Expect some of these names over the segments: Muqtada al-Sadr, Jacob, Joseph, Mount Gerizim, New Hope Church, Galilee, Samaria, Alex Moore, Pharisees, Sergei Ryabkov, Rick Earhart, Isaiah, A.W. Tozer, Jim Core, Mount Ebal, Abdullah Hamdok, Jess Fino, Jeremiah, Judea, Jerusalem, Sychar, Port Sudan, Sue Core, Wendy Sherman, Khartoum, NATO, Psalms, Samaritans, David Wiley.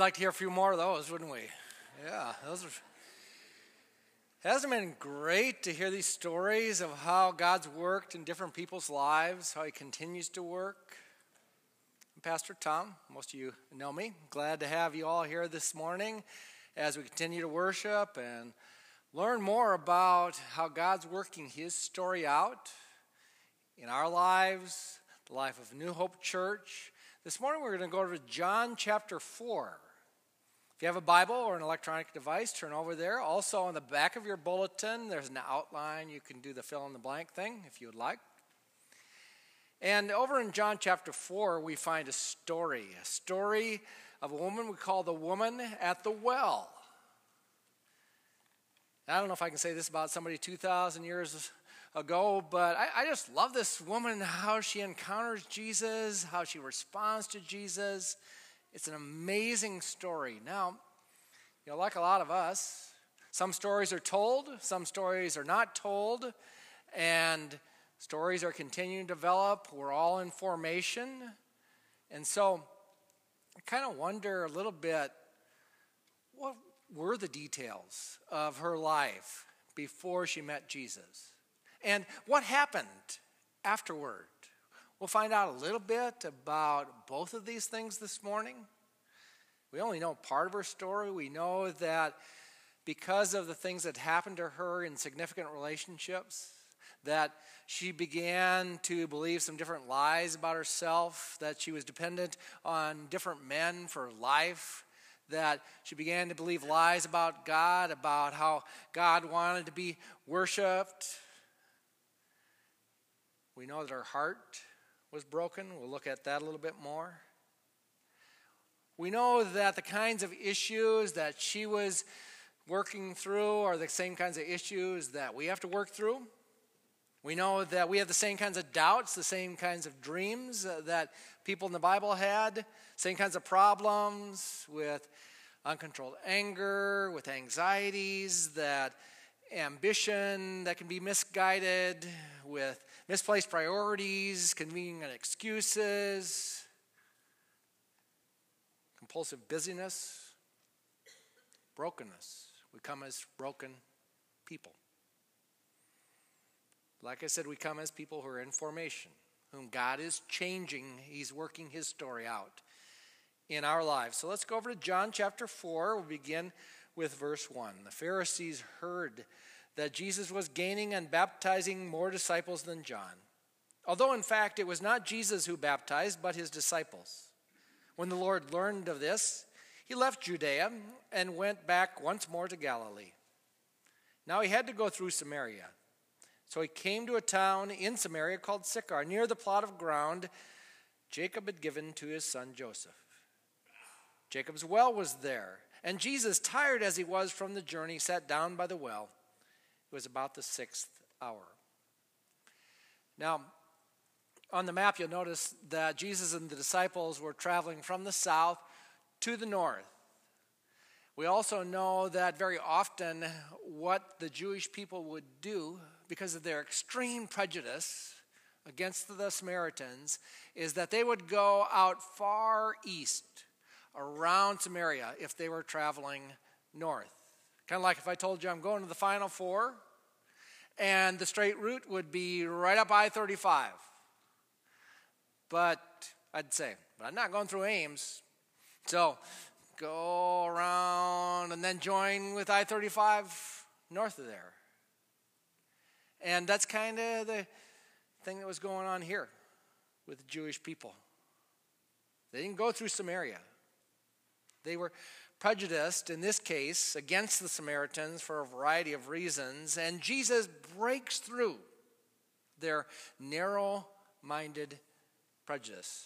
like to hear a few more of those, wouldn't we? Yeah, those are. Hasn't it been great to hear these stories of how God's worked in different people's lives, how he continues to work? I'm Pastor Tom, most of you know me. Glad to have you all here this morning as we continue to worship and learn more about how God's working his story out in our lives, the life of New Hope Church. This morning we're going to go to John chapter 4. If you have a Bible or an electronic device, turn over there. Also, on the back of your bulletin, there's an outline. You can do the fill-in-the-blank thing if you would like. And over in John chapter 4, we find a story of a woman we call the woman at the well. I don't know if I can say this about somebody 2,000 years ago, but I just love this woman, how she encounters Jesus, how she responds to Jesus. It's an amazing story. Now, you know, like a lot of us, some stories are told, some stories are not told, and stories are continuing to develop. We're all in formation. And so I kind of wonder a little bit, what were the details of her life before she met Jesus? And what happened afterward? We'll find out a little bit about both of these things this morning. We only know part of her story. We know that because of the things that happened to her in significant relationships, that she began to believe some different lies about herself, that she was dependent on different men for life, that she began to believe lies about God, about how God wanted to be worshipped. We know that her heart was broken. We'll look at that a little bit more. We know that the kinds of issues that she was working through are the same kinds of issues that we have to work through. We know that we have the same kinds of doubts, the same kinds of dreams that people in the Bible had, same kinds of problems with uncontrolled anger, with anxieties, that ambition that can be misguided, with misplaced priorities, convenient excuses, compulsive busyness, brokenness. We come as broken people. Like I said, we come as people who are in formation, whom God is changing. He's working his story out in our lives. So let's go over to John chapter 4. We'll begin with verse 1. The Pharisees heard that Jesus was gaining and baptizing more disciples than John, although in fact it was not Jesus who baptized, but his disciples. When the Lord learned of this, he left Judea and went back once more to Galilee. Now he had to go through Samaria. So he came to a town in Samaria called Sychar, near the plot of ground Jacob had given to his son Joseph. Jacob's well was there, and Jesus, tired as he was from the journey, sat down by the well. It was about the 6th hour. Now, on the map, you'll notice that Jesus and the disciples were traveling from the south to the north. We also know that very often what the Jewish people would do, because of their extreme prejudice against the Samaritans, is that they would go out far east around Samaria if they were traveling north. Kind of like if I told you I'm going to the Final Four, and the straight route would be right up I-35. But I'd say, but I'm not going through Ames. So go around and then join with I-35 north of there. And that's kind of the thing that was going on here with the Jewish people. They didn't go through Samaria. They were prejudiced, in this case, against the Samaritans for a variety of reasons, and Jesus breaks through their narrow-minded prejudice.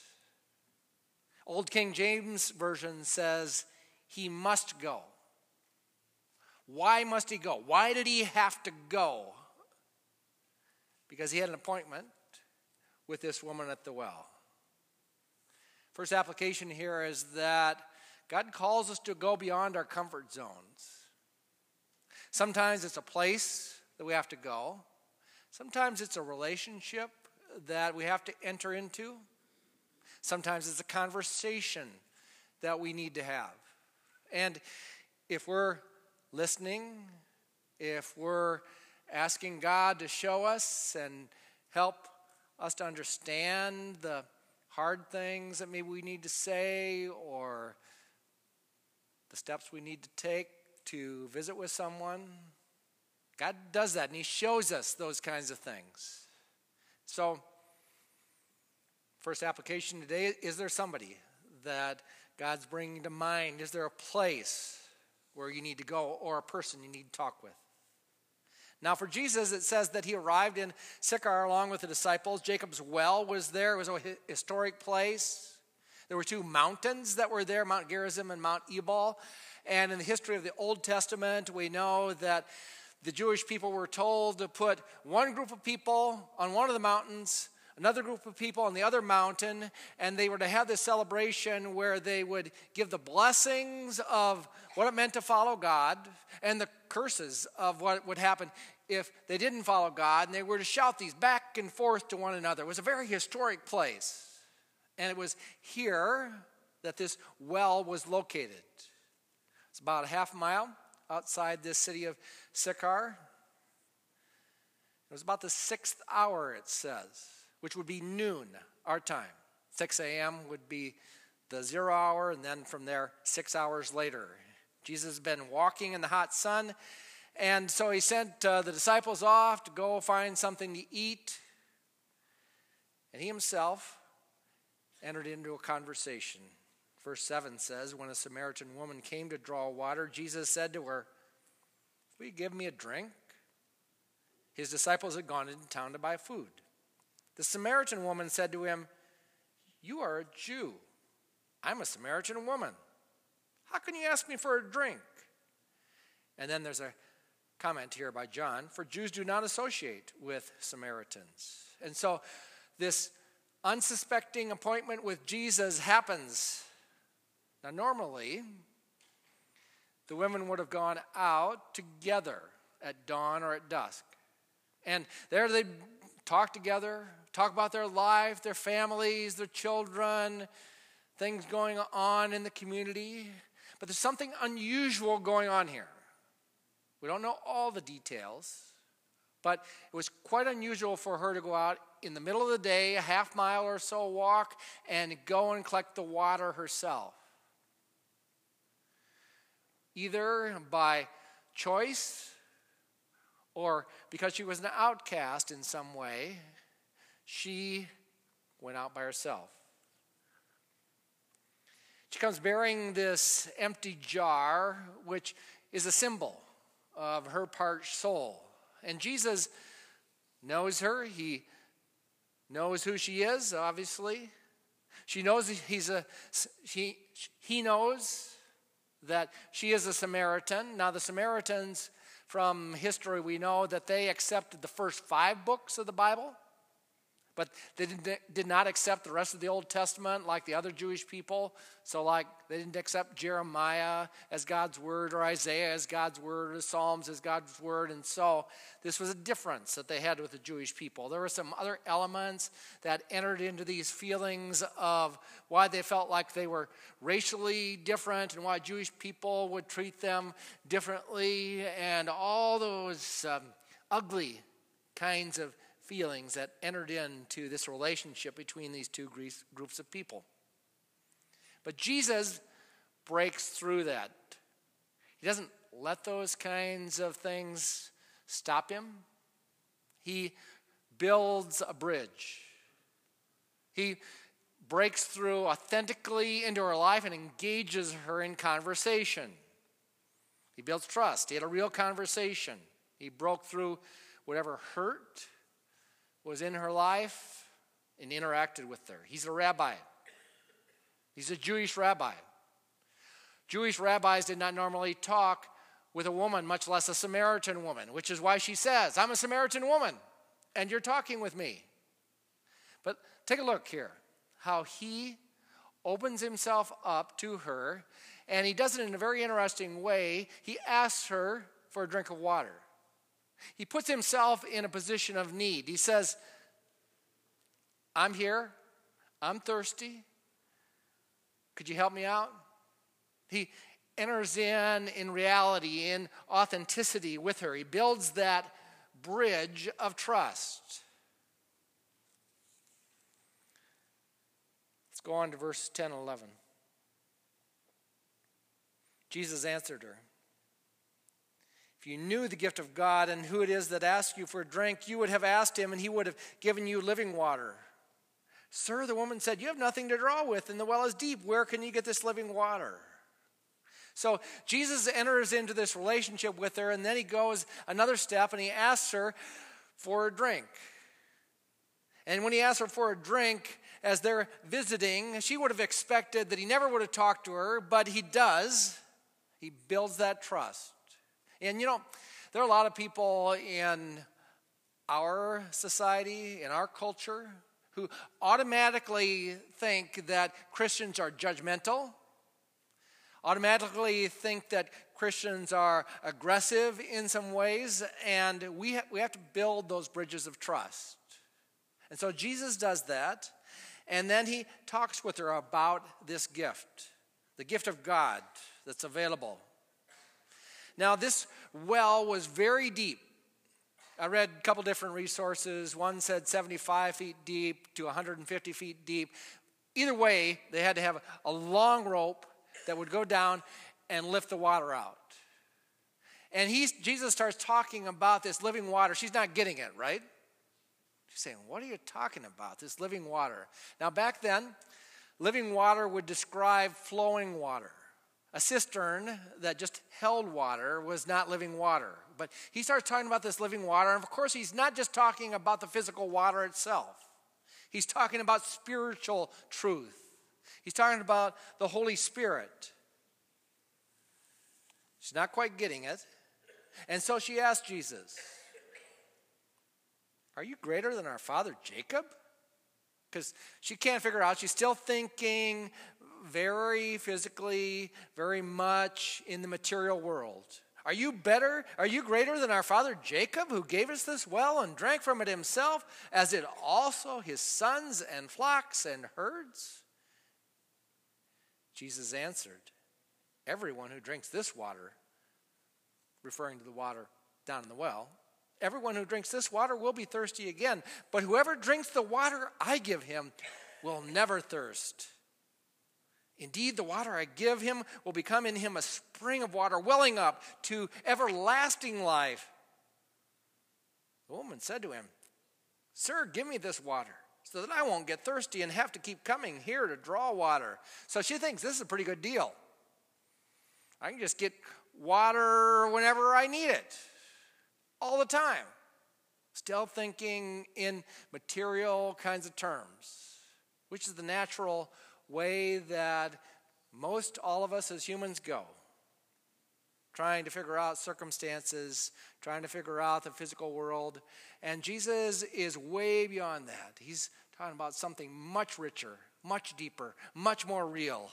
Old King James Version says, he must go. Why must he go? Why did he have to go? Because he had an appointment with this woman at the well. First application here is that God calls us to go beyond our comfort zones. Sometimes it's a place that we have to go. Sometimes it's a relationship that we have to enter into. Sometimes it's a conversation that we need to have. And if we're listening, if we're asking God to show us and help us to understand the hard things that maybe we need to say or the steps we need to take to visit with someone, God does that, and he shows us those kinds of things. So, first application today, is there somebody that God's bringing to mind? Is there a place where you need to go or a person you need to talk with? Now, for Jesus, it says that he arrived in Sychar along with the disciples. Jacob's well was there. It was a historic place. There were two mountains that were there, Mount Gerizim and Mount Ebal. And in the history of the Old Testament, we know that the Jewish people were told to put one group of people on one of the mountains, another group of people on the other mountain, and they were to have this celebration where they would give the blessings of what it meant to follow God and the curses of what would happen if they didn't follow God, and they were to shout these back and forth to one another. It was a very historic place, and it was here that this well was located. It's about a half mile outside this city of Sychar. It was about the 6th hour, it says, which would be noon, our time. 6 a.m. would be the 0 hour, and then from there, 6 hours later. Jesus has been walking in the hot sun, and so he sent the disciples off to go find something to eat, and he himself entered into a conversation. Verse 7 says, when a Samaritan woman came to draw water, Jesus said to her, "Will you give me a drink?" His disciples had gone into town to buy food. The Samaritan woman said to him, "You are a Jew. I'm a Samaritan woman. How can you ask me for a drink?" And then there's a comment here by John, for Jews do not associate with Samaritans. And so this unsuspecting appointment with Jesus happens. Now, normally, the women would have gone out together at dawn or at dusk. And there they talk together, talk about their life, their families, their children, things going on in the community. But there's something unusual going on here. We don't know all the details, but it was quite unusual for her to go out in the middle of the day, a half mile or so walk, and go and collect the water herself. Either by choice or because she was an outcast in some way, she went out by herself. She comes bearing this empty jar, which is a symbol of her parched soul. And Jesus knows her. He knows who she is, obviously. She knows he knows that she is a Samaritan. Now, the Samaritans, from history, we know that they accepted the first 5 books of the Bible, but they did not accept the rest of the Old Testament like the other Jewish people. So, like, they didn't accept Jeremiah as God's word, or Isaiah as God's word, or the Psalms as God's word. And so this was a difference that they had with the Jewish people. There were some other elements that entered into these feelings of why they felt like they were racially different and why Jewish people would treat them differently, and all those ugly kinds of feelings that entered into this relationship between these two groups of people. But Jesus breaks through that. He doesn't let those kinds of things stop him. He builds a bridge. He breaks through authentically into her life and engages her in conversation. He builds trust. He had a real conversation. He broke through whatever hurt was in her life and interacted with her. He's a rabbi. He's a Jewish rabbi. Jewish rabbis did not normally talk with a woman, much less a Samaritan woman, which is why she says, "I'm a Samaritan woman, and you're talking with me." But take a look here, how he opens himself up to her, and he does it in a very interesting way. He asks her for a drink of water. He puts himself in a position of need. He says, "I'm here. I'm thirsty. Could you help me out?" He enters in reality, in authenticity with her. He builds that bridge of trust. Let's go on to verse 10 and 11. Jesus answered her, "If you knew the gift of God and who it is that asks you for a drink, you would have asked him, and he would have given you living water." "Sir," the woman said, "you have nothing to draw with, and the well is deep. Where can you get this living water?" So Jesus enters into this relationship with her, and then he goes another step, and he asks her for a drink. And when he asks her for a drink, as they're visiting, she would have expected that he never would have talked to her, but he does. He builds that trust. And you know, there are a lot of people in our society, in our culture, who automatically think that Christians are judgmental, automatically think that Christians are aggressive in some ways, and we have to build those bridges of trust. And so Jesus does that, and then he talks with her about this gift, the gift of God that's available. Now, this well was very deep. I read a couple different resources. One said 75 feet deep to 150 feet deep. Either way, they had to have a long rope that would go down and lift the water out. And Jesus starts talking about this living water. She's not getting it, right? She's saying, "What are you talking about, this living water?" Now, back then, living water would describe flowing water. A cistern that just held water was not living water. But he starts talking about this living water. And of course, he's not just talking about the physical water itself. He's talking about spiritual truth. He's talking about the Holy Spirit. She's not quite getting it. And so she asked Jesus, "Are you greater than our father Jacob?" Because she can't figure it out. She's still thinking very physically, very much in the material world. "Are you better? Are you greater than our father Jacob, who gave us this well and drank from it himself, as did also his sons and flocks and herds?" Jesus answered, "Everyone who drinks this water," referring to the water down in the well, "everyone who drinks this water will be thirsty again, but whoever drinks the water I give him will never thirst. Indeed, the water I give him will become in him a spring of water welling up to everlasting life." The woman said to him, "Sir, give me this water so that I won't get thirsty and have to keep coming here to draw water." So she thinks this is a pretty good deal. I can just get water whenever I need it, all the time. Still thinking in material kinds of terms, which is the natural way that most all of us as humans go, trying to figure out circumstances, trying to figure out the physical world. And Jesus is way beyond that. He's talking about something much richer, much deeper, much more real.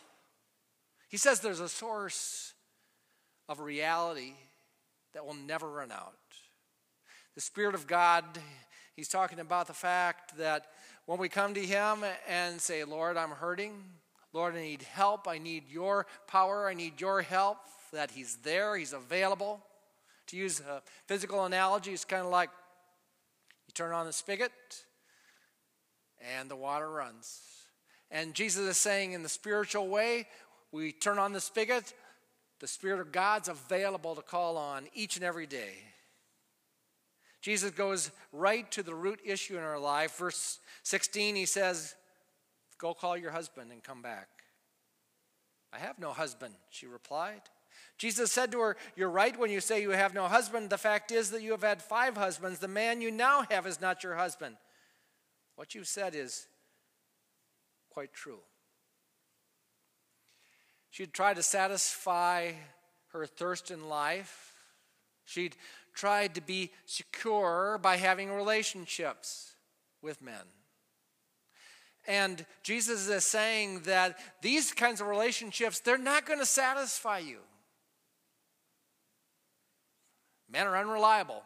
He says there's a source of reality that will never run out. The Spirit of God, he's talking about the fact that when we come to him and say, "Lord, I'm hurting. Lord, I need help. I need your power. I need your help," that he's there. He's available. To use a physical analogy, it's kind of like you turn on the spigot and the water runs. And Jesus is saying in the spiritual way, we turn on the spigot, the Spirit of God's available to call on each and every day. Jesus goes right to the root issue in our life. Verse 16, he says, "Go call your husband and come back." "I have no husband," she replied. Jesus said to her, "You're right when you say you have no husband. The fact is that you have had 5 husbands. The man you now have is not your husband. What you said is quite true." She'd try to satisfy her thirst in life. She'd tried to be secure by having relationships with men. And Jesus is saying that these kinds of relationships, they're not going to satisfy you. Men are unreliable.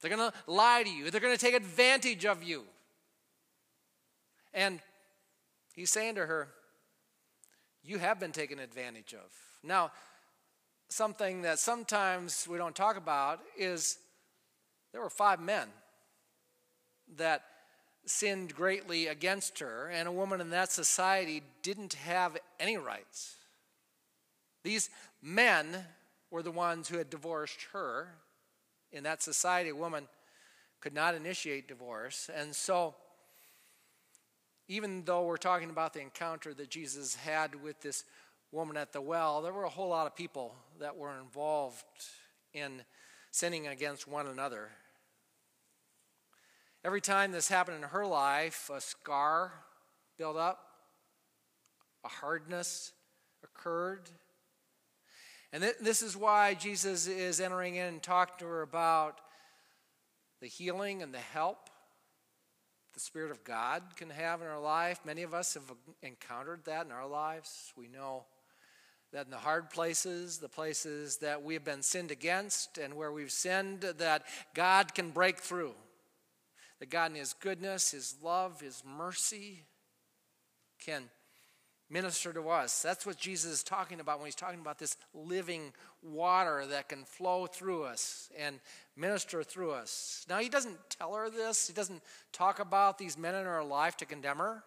They're going to lie to you. They're going to take advantage of you. And he's saying to her, "You have been taken advantage of. Now, something that sometimes we don't talk about is there were 5 men that sinned greatly against her, and a woman in that society didn't have any rights. These men were the ones who had divorced her. In that society, a woman could not initiate divorce. And so, even though we're talking about the encounter that Jesus had with this woman at the well, there were a whole lot of people that were involved in sinning against one another. Every time this happened in her life, a scar built up, a hardness occurred. And this is why Jesus is entering in and talking to her about the healing and the help the Spirit of God can have in our life. Many of us have encountered that in our lives. We know that in the hard places, the places that we have been sinned against and where we've sinned, that God can break through. That God in His goodness, His love, His mercy can minister to us. That's what Jesus is talking about when He's talking about this living water that can flow through us and minister through us. Now, He doesn't tell her this. He doesn't talk about these men in her life to condemn her,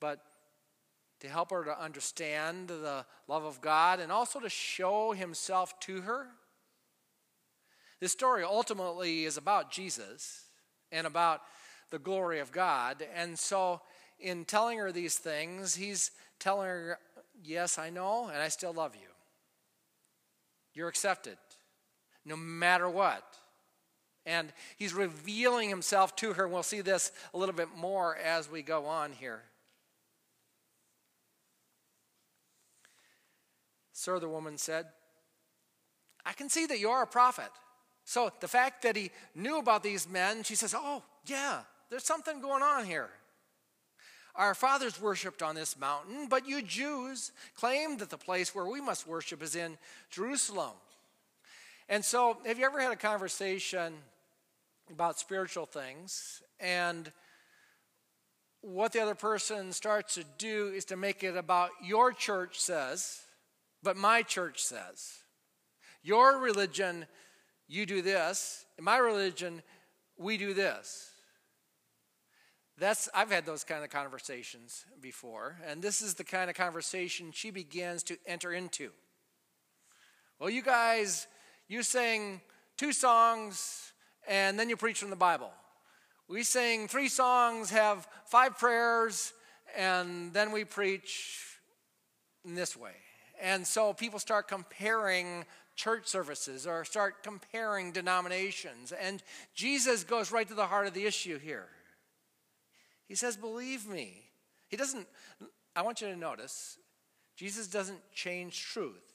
but to help her to understand the love of God and also to show Himself to her. This story ultimately is about Jesus and about the glory of God. And so in telling her these things, He's telling her, yes, I know, and I still love you. You're accepted, no matter what. And He's revealing Himself to her, and we'll see this a little bit more as we go on here. Sir, the woman said, I can see that you are a prophet. So the fact that he knew about these men, she says, oh, yeah, there's something going on here. Our fathers worshipped on this mountain, but you Jews claim that the place where we must worship is in Jerusalem. And so have you ever had a conversation about spiritual things, and what the other person starts to do is to make it about your church says, but my church says. Your religion, you do this. In my religion, we do this. I've had those kind of conversations before, and this is the kind of conversation she begins to enter into. Well, you guys, you sing 2 songs, and then you preach from the Bible. We sing 3 songs, have 5 prayers, and then we preach in this way. And so people start comparing church services or start comparing denominations. And Jesus goes right to the heart of the issue here. He says, believe me. I want you to notice, Jesus doesn't change truth.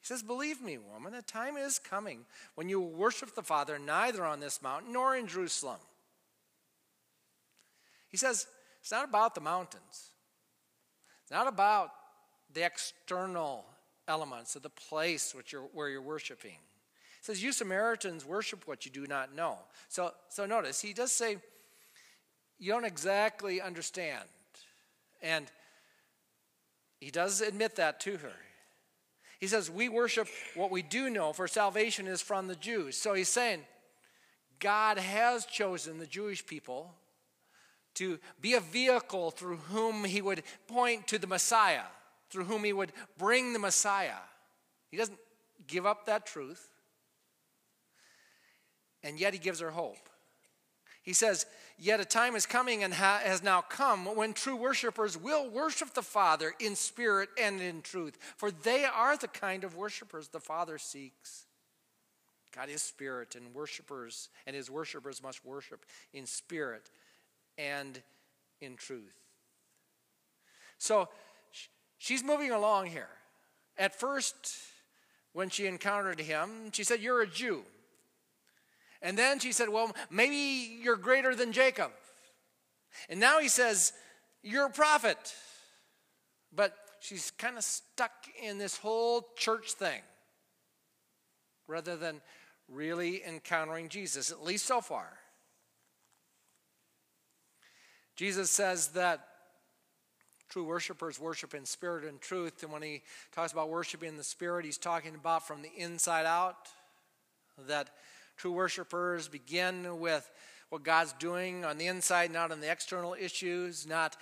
He says, believe me, woman, a time is coming when you will worship the Father neither on this mountain nor in Jerusalem. He says, it's not about the mountains. It's not about the external elements of the place where you're worshiping. It says, you Samaritans worship what you do not know. So notice, he does say, you don't exactly understand. And he does admit that to her. He says, we worship what we do know, for salvation is from the Jews. So he's saying, God has chosen the Jewish people to be a vehicle through whom he would point to the Messiah, through whom he would bring the Messiah. He doesn't give up that truth, and yet he gives her hope. He says, yet a time is coming and has now come when true worshipers will worship the Father in spirit and in truth, for they are the kind of worshipers the Father seeks. God is spirit, and his worshipers must worship in spirit and in truth. So, she's moving along here. At first, when she encountered him, she said, you're a Jew. And then she said, well, maybe you're greater than Jacob. And now he says, you're a prophet. But she's kind of stuck in this whole church thing rather than really encountering Jesus, at least so far. Jesus says that True worshipers worship in spirit and truth. And when he talks about worshiping in the spirit, he's talking about from the inside out, that true worshipers begin with what God's doing on the inside, not on the external issues, not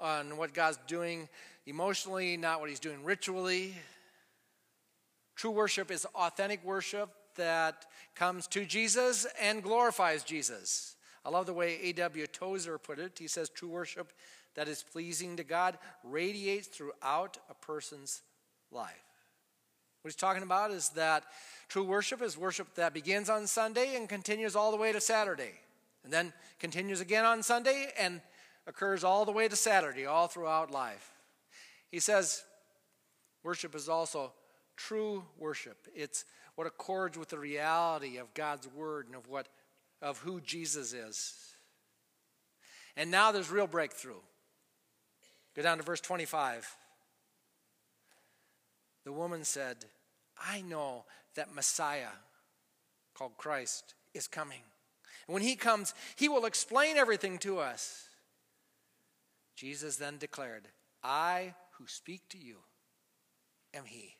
on what God's doing emotionally, not what he's doing ritually. True worship is authentic worship that comes to Jesus and glorifies Jesus. I love the way A.W. Tozer put it. He says, true worship that is pleasing to God radiates throughout a person's life. What he's talking about is that true worship is worship that begins on Sunday and continues all the way to Saturday, and then continues again on Sunday and occurs all the way to Saturday, all throughout life. He says worship is also true worship. It's what accords with the reality of God's word and of who Jesus is. And now there's real breakthrough. Go down to verse 25. The woman said, I know that Messiah, called Christ, is coming. And when he comes, he will explain everything to us. Jesus then declared, I who speak to you am he.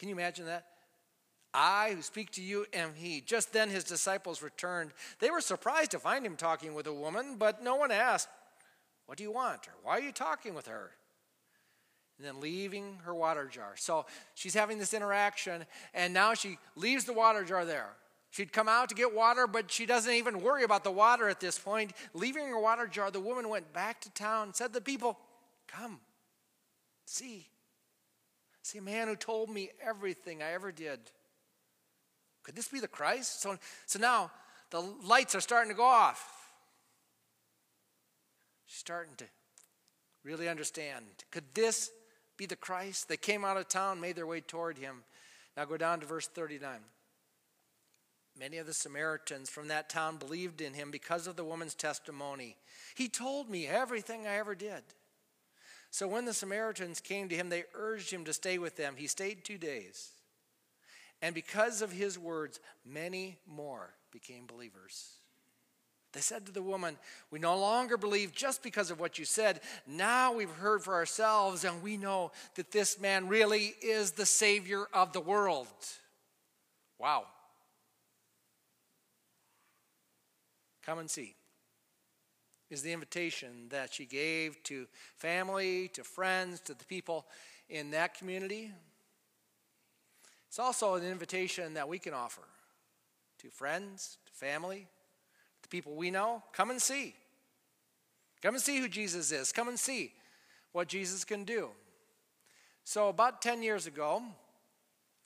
Can you imagine that? I who speak to you am he. Just then his disciples returned. They were surprised to find him talking with a woman, but no one asked, what do you want? Or why are you talking with her? And then leaving her water jar. So she's having this interaction, and now she leaves the water jar there. She'd come out to get water, but she doesn't even worry about the water at this point. Leaving her water jar, the woman went back to town and said to the people, come, see a man who told me everything I ever did. Could this be the Christ? So now the lights are starting to go off. She's starting to really understand. Could this be the Christ? They came out of town, made their way toward him. Now go down to verse 39. Many of the Samaritans from that town believed in him because of the woman's testimony. He told me everything I ever did. So when the Samaritans came to him, they urged him to stay with them. He stayed 2 days. And because of his words, many more became believers. They said to the woman, we no longer believe just because of what you said. Now we've heard for ourselves, and we know that this man really is the Savior of the world. Wow. Come and see is the invitation that she gave to family, to friends, to the people in that community. It's also an invitation that we can offer to friends, to family, the people we know. Come and see. Come and see who Jesus is. Come and see what Jesus can do. So about 10 years ago,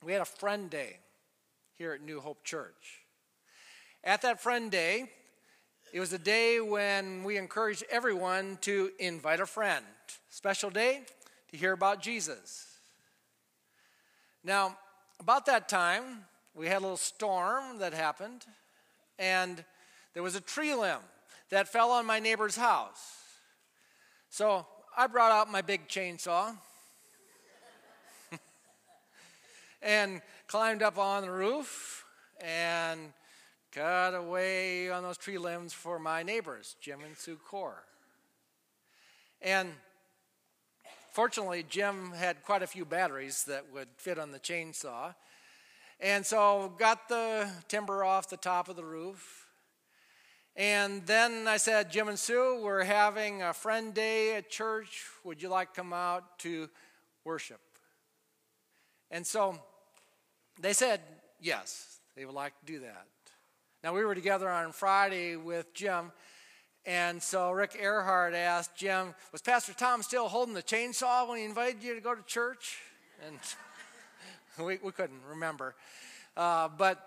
we had a friend day here at New Hope Church. At that friend day, it was a day when we encouraged everyone to invite a friend. Special day to hear about Jesus. Now, about that time, we had a little storm that happened, and there was a tree limb that fell on my neighbor's house. So I brought out my big chainsaw and climbed up on the roof and cut away on those tree limbs for my neighbors, Jim and Sue Core. And fortunately, Jim had quite a few batteries that would fit on the chainsaw. And so got the timber off the top of the roof. And then I said, Jim and Sue, we're having a friend day at church. Would you like to come out to worship? And so they said, yes, they would like to do that. Now, we were together on Friday with Jim, and so Rick Earhart asked Jim, was Pastor Tom still holding the chainsaw when he invited you to go to church? And we couldn't remember. But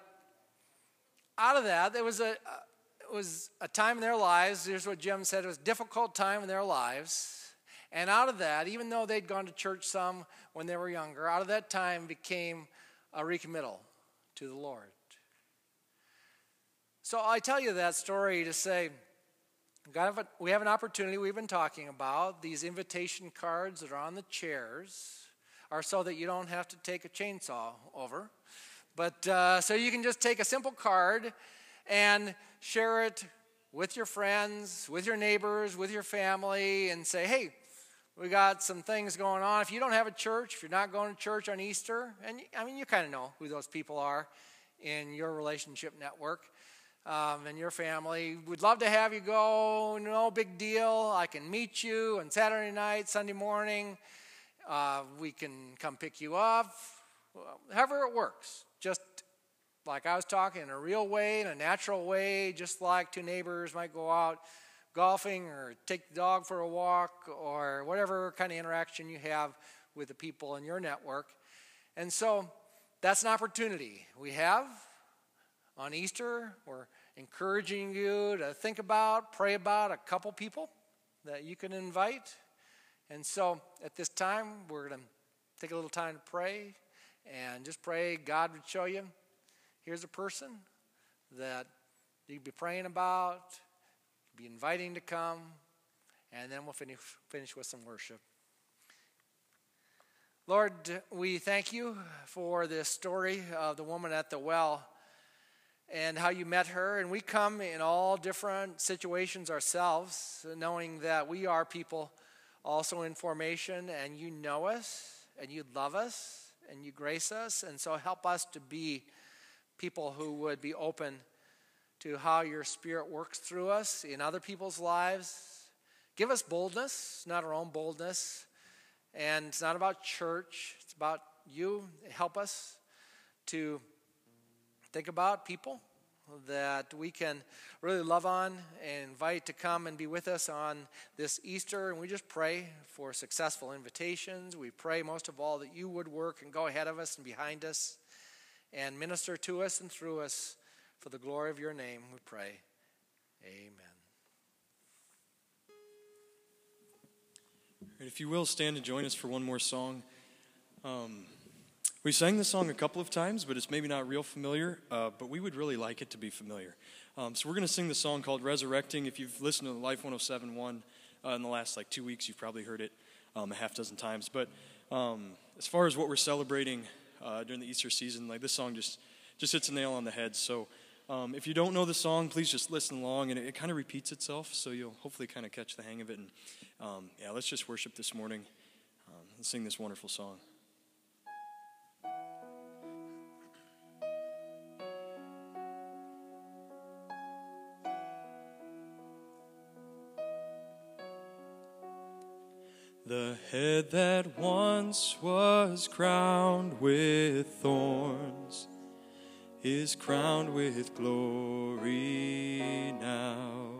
out of that, there was a time in their lives, here's what Jim said, it was a difficult time in their lives. And out of that, even though they'd gone to church some when they were younger, out of that time became a recommittal to the Lord. So I tell you that story to say, God, we have an opportunity we've been talking about. These invitation cards that are on the chairs are so that you don't have to take a chainsaw over. But so you can just take a simple card and share it with your friends, with your neighbors, with your family, and say, hey, We got some things going on. If you don't have a church, if you're not going to church on Easter, and I mean, you kind of know who those people are in your relationship network and your family. We'd love to have you go. No big deal. I can meet you on Saturday night, Sunday morning. We can come pick you up. However it works, just like I was talking, in a real way, in a natural way, just like two neighbors might go out golfing or take the dog for a walk or whatever kind of interaction you have with the people in your network. And so that's an opportunity we have on Easter. We're encouraging you to think about, pray about a couple people that you can invite. And so at this time, we're going to take a little time to pray and just pray God would show you, here's a person that you'd be praying about, be inviting to come, and then we'll finish with some worship. Lord, we thank you for this story of the woman at the well and how you met her. And we come in all different situations ourselves, knowing that we are people also in formation, and you know us, and you love us, and you grace us. And so help us to be people who would be open to how your Spirit works through us in other people's lives. Give us boldness, not our own boldness. And it's not about church, it's about you. Help us to think about people that we can really love on and invite to come and be with us on this Easter. And we just pray for successful invitations. We pray most of all that you would work and go ahead of us and behind us and minister to us and through us. For the glory of your name, we pray. Amen. If you will, stand and join us for one more song. We sang this song a couple of times, but it's maybe not real familiar, but we would really like it to be familiar. So we're going to sing the song called Resurrecting. If you've listened to the Life 107.1 in the last 2 weeks, you've probably heard it a half dozen times. But as far as what we're celebrating during the Easter season, this song just hits a nail on the head. So if you don't know the song, please just listen along, and it kind of repeats itself, so you'll hopefully kind of catch the hang of it. And yeah, let's just worship this morning and sing this wonderful song. The head that once was crowned with thorns is crowned with glory now.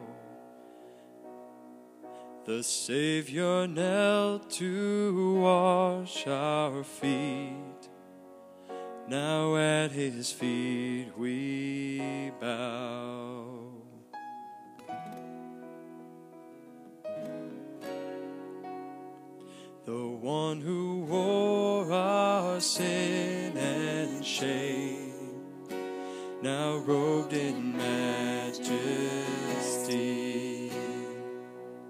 The Savior knelt to wash our feet. Now at his feet we bow. The one who wore our sin and shame, now robed in majesty,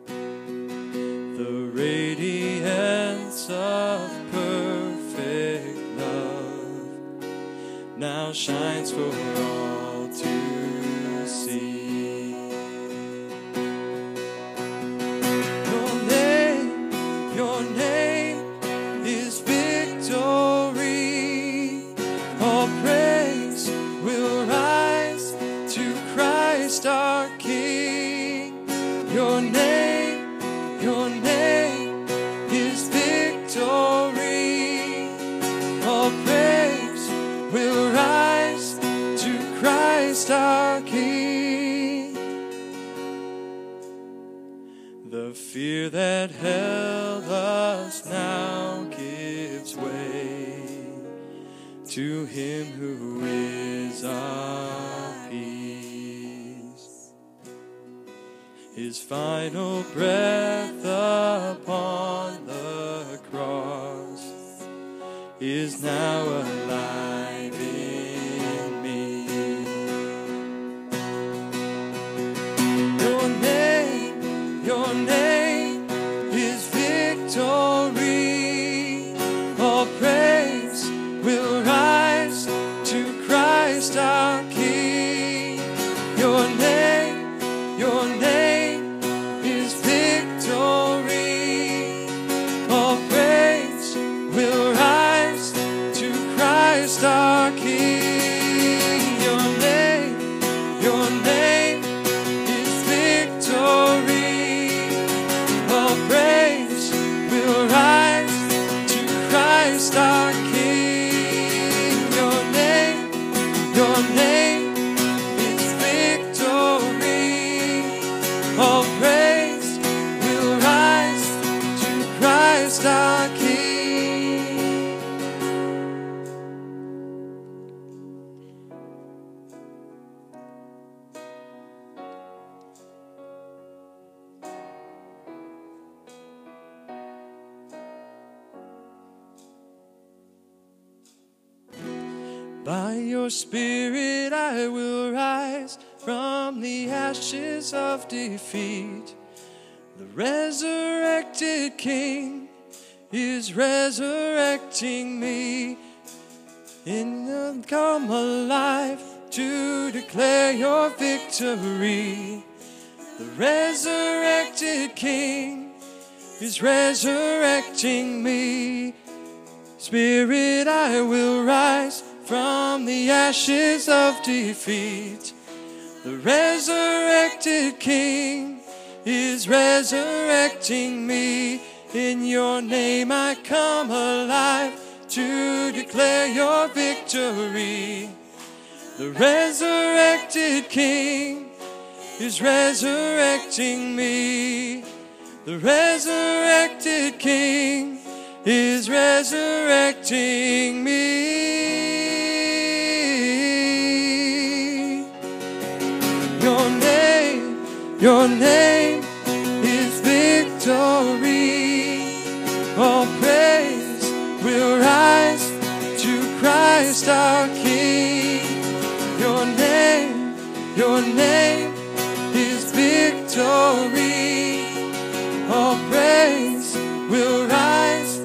the radiance of perfect love now shines for all to see. Your name is victory. All praise will our King. Your name is victory. All praise will rise to Christ our King. The fear that held us now gives way to him who is our peace. His final breath upon the cross is now alive in me. Your name is victory. All praise will rise to Christ our King. Your name is victory. By your Spirit I will rise from the ashes of defeat. The resurrected King is resurrecting me. And come alive to declare your victory. The resurrected King is resurrecting me. Spirit, I will rise from the ashes of defeat. The resurrected King is resurrecting me. In your name I come alive to declare your victory. The resurrected King is resurrecting me. The resurrected King is resurrecting me. Your name is victory. All praise will rise to Christ our King. Your name is victory. All praise will rise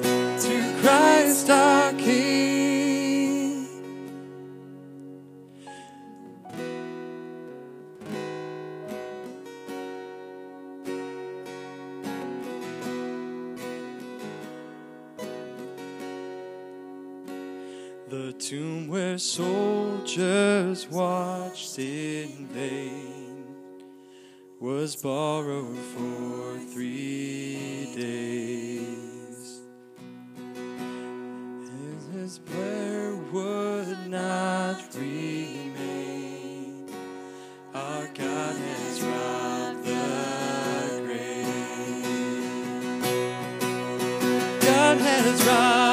to Christ our King. The tomb where soldiers watched in vain was borrowed for 3 days, and his prayer would not remain. Our God has robbed the grave. God has robbed.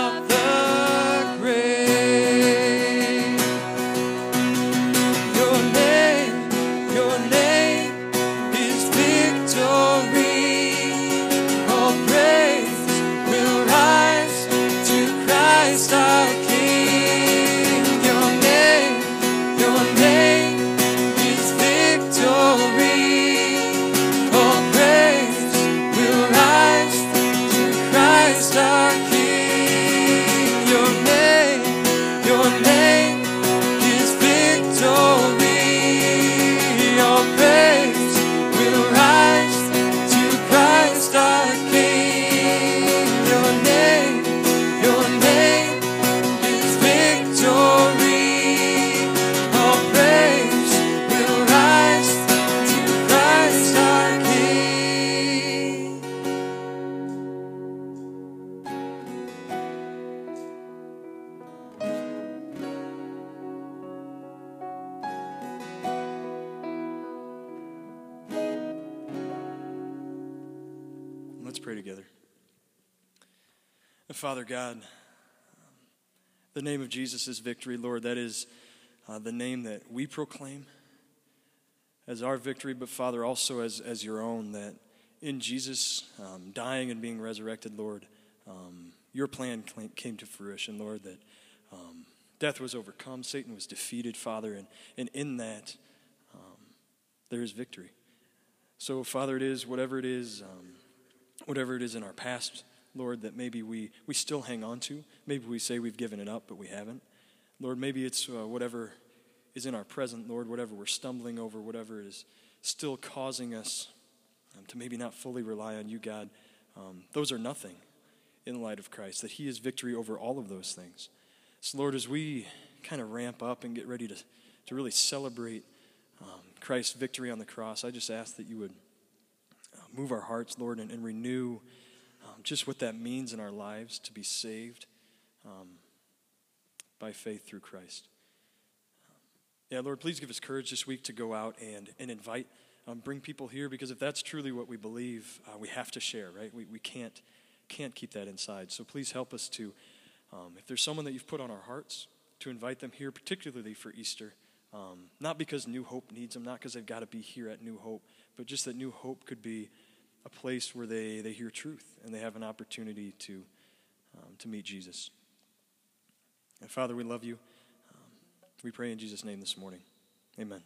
Father God, the name of Jesus is victory, Lord. That is the name that we proclaim as our victory, but Father, also as your own, that in Jesus dying and being resurrected, Lord, your plan came to fruition, Lord, that death was overcome, Satan was defeated, Father, and in that there is victory. So, Father, it is whatever it is in our past, Lord, that maybe we still hang on to. Maybe we say we've given it up, but we haven't. Lord, maybe it's whatever is in our present, Lord, whatever we're stumbling over, whatever is still causing us to maybe not fully rely on you, God. Those are nothing in the light of Christ, that he is victory over all of those things. So, Lord, as we kind of ramp up and get ready to really celebrate Christ's victory on the cross, I just ask that you would move our hearts, Lord, and renew just what that means in our lives to be saved by faith through Christ. Yeah, Lord, please give us courage this week to go out and invite, bring people here, because if that's truly what we believe, we have to share, right? We can't keep that inside. So please help us to, if there's someone that you've put on our hearts, to invite them here, particularly for Easter, not because New Hope needs them, not because they've got to be here at New Hope, but just that New Hope could be a place where they hear truth and they have an opportunity to meet Jesus. And Father, we love you. We pray in Jesus' name this morning. Amen.